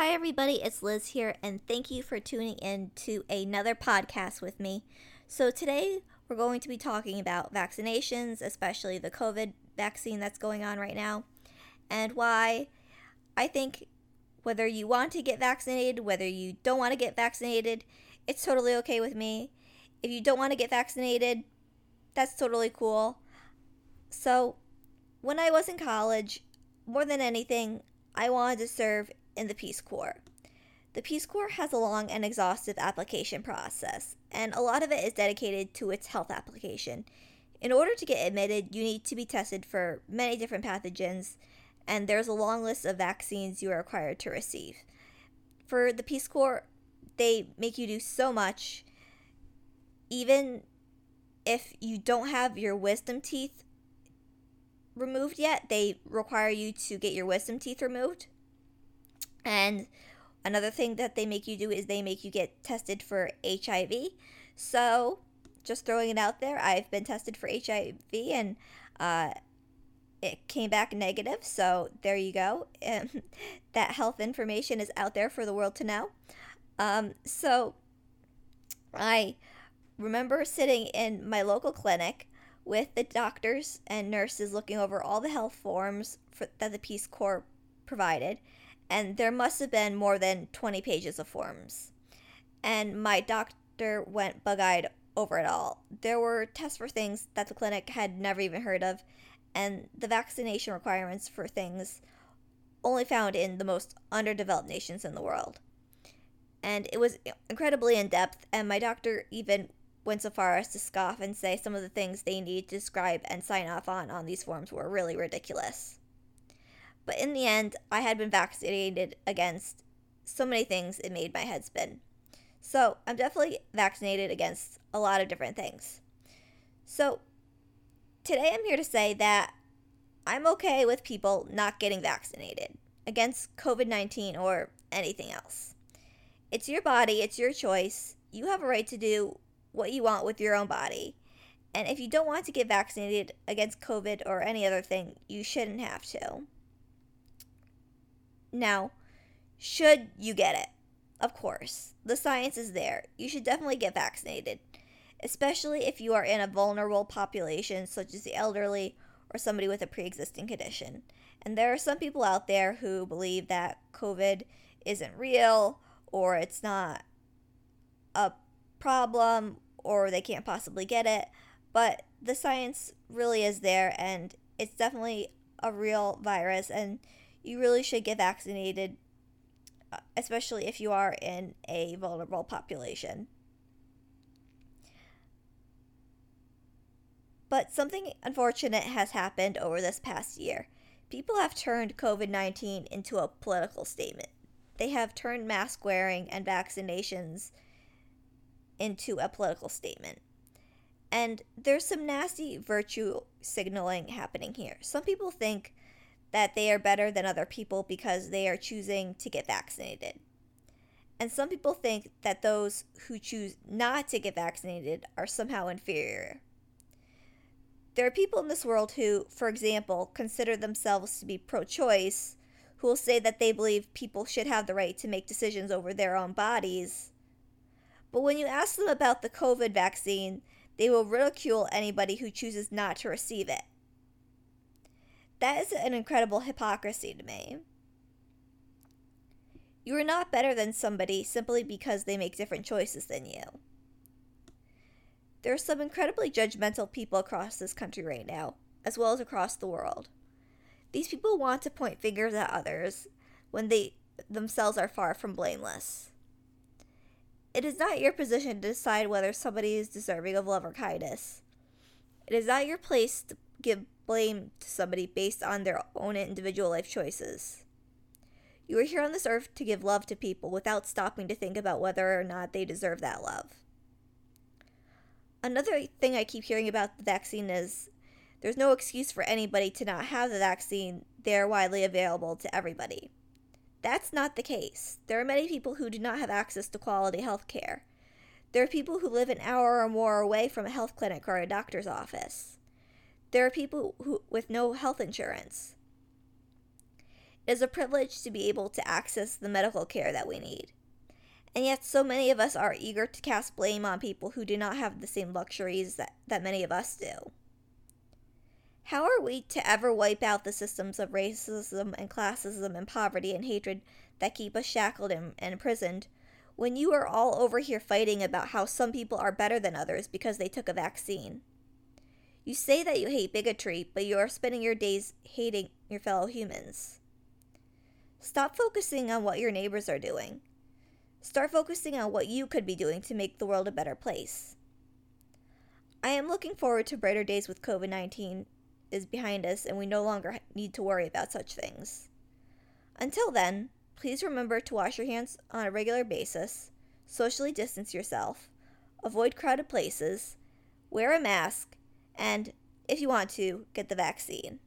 Hi everybody, it's Liz here, and thank you for tuning in to another podcast with me. So today we're going to be talking about vaccinations, especially the COVID vaccine that's going on right now, and why I think whether you want to get vaccinated, whether you don't want to get vaccinated, it's totally okay with me. If you don't want to get vaccinated, that's totally cool. So when I was in college, more than anything, I wanted to serve in the Peace Corps. The Peace Corps has a long and exhaustive application process, and a lot of it is dedicated to its health application. In order to get admitted, you need to be tested for many different pathogens, and there's a long list of vaccines you are required to receive. For the Peace Corps, they make you do so much. Even if you don't have your wisdom teeth removed yet, they require you to get your wisdom teeth removed. And another thing that they make you do is they make you get tested for HIV. So just throwing it out there, I've been tested for HIV and it came back negative. So there you go. That health information is out there for the world to know. So I remember sitting in my local clinic with the doctors and nurses looking over all the health forms that the Peace Corps provided. And there must have been more than 20 pages of forms. And my doctor went bug-eyed over it all. There were tests for things that the clinic had never even heard of, and the vaccination requirements for things only found in the most underdeveloped nations in the world. And it was incredibly in-depth, and my doctor even went so far as to scoff and say some of the things they needed to describe and sign off on these forms were really ridiculous. But in the end, I had been vaccinated against so many things, it made my head spin. So I'm definitely vaccinated against a lot of different things. So today I'm here to say that I'm okay with people not getting vaccinated against COVID-19 or anything else. It's your body, it's your choice. You have a right to do what you want with your own body. And if you don't want to get vaccinated against COVID or any other thing, you shouldn't have to. Now, should you get it? Of course. The science is there. You should definitely get vaccinated, especially if you are in a vulnerable population such as the elderly or somebody with a pre-existing condition. And there are some people out there who believe that COVID isn't real or it's not a problem or they can't possibly get it, but the science really is there and it's definitely a real virus and you really should get vaccinated, especially if you are in a vulnerable population. But something unfortunate has happened over this past year. People have turned COVID-19 into a political statement. They have turned mask wearing and vaccinations into a political statement. And there's some nasty virtue signaling happening here. Some people think that they are better than other people because they are choosing to get vaccinated. And some people think that those who choose not to get vaccinated are somehow inferior. There are people in this world who, for example, consider themselves to be pro-choice, who will say that they believe people should have the right to make decisions over their own bodies. But when you ask them about the COVID vaccine, they will ridicule anybody who chooses not to receive it. That is an incredible hypocrisy to me. You are not better than somebody simply because they make different choices than you. There are some incredibly judgmental people across this country right now, as well as across the world. These people want to point fingers at others when they themselves are far from blameless. It is not your position to decide whether somebody is deserving of love or kindness. It is not your place to give blame to somebody based on their own individual life choices. You are here on this earth to give love to people without stopping to think about whether or not they deserve that love. Another thing I keep hearing about the vaccine is there's no excuse for anybody to not have the vaccine. They're widely available to everybody. That's not the case. There are many people who do not have access to quality health care. There are people who live an hour or more away from a health clinic or a doctor's office. There are people with no health insurance. is a privilege to be able to access the medical care that we need. And yet so many of us are eager to cast blame on people who do not have the same luxuries that many of us do. How are we to ever wipe out the systems of racism and classism and poverty and hatred that keep us shackled and imprisoned when you are all over here fighting about how some people are better than others because they took a vaccine? You say that you hate bigotry, but you are spending your days hating your fellow humans. Stop focusing on what your neighbors are doing. Start focusing on what you could be doing to make the world a better place. I am looking forward to brighter days with COVID-19 is behind us and we no longer need to worry about such things. Until then, please remember to wash your hands on a regular basis, socially distance yourself, avoid crowded places, wear a mask, and, if you want to, get the vaccine.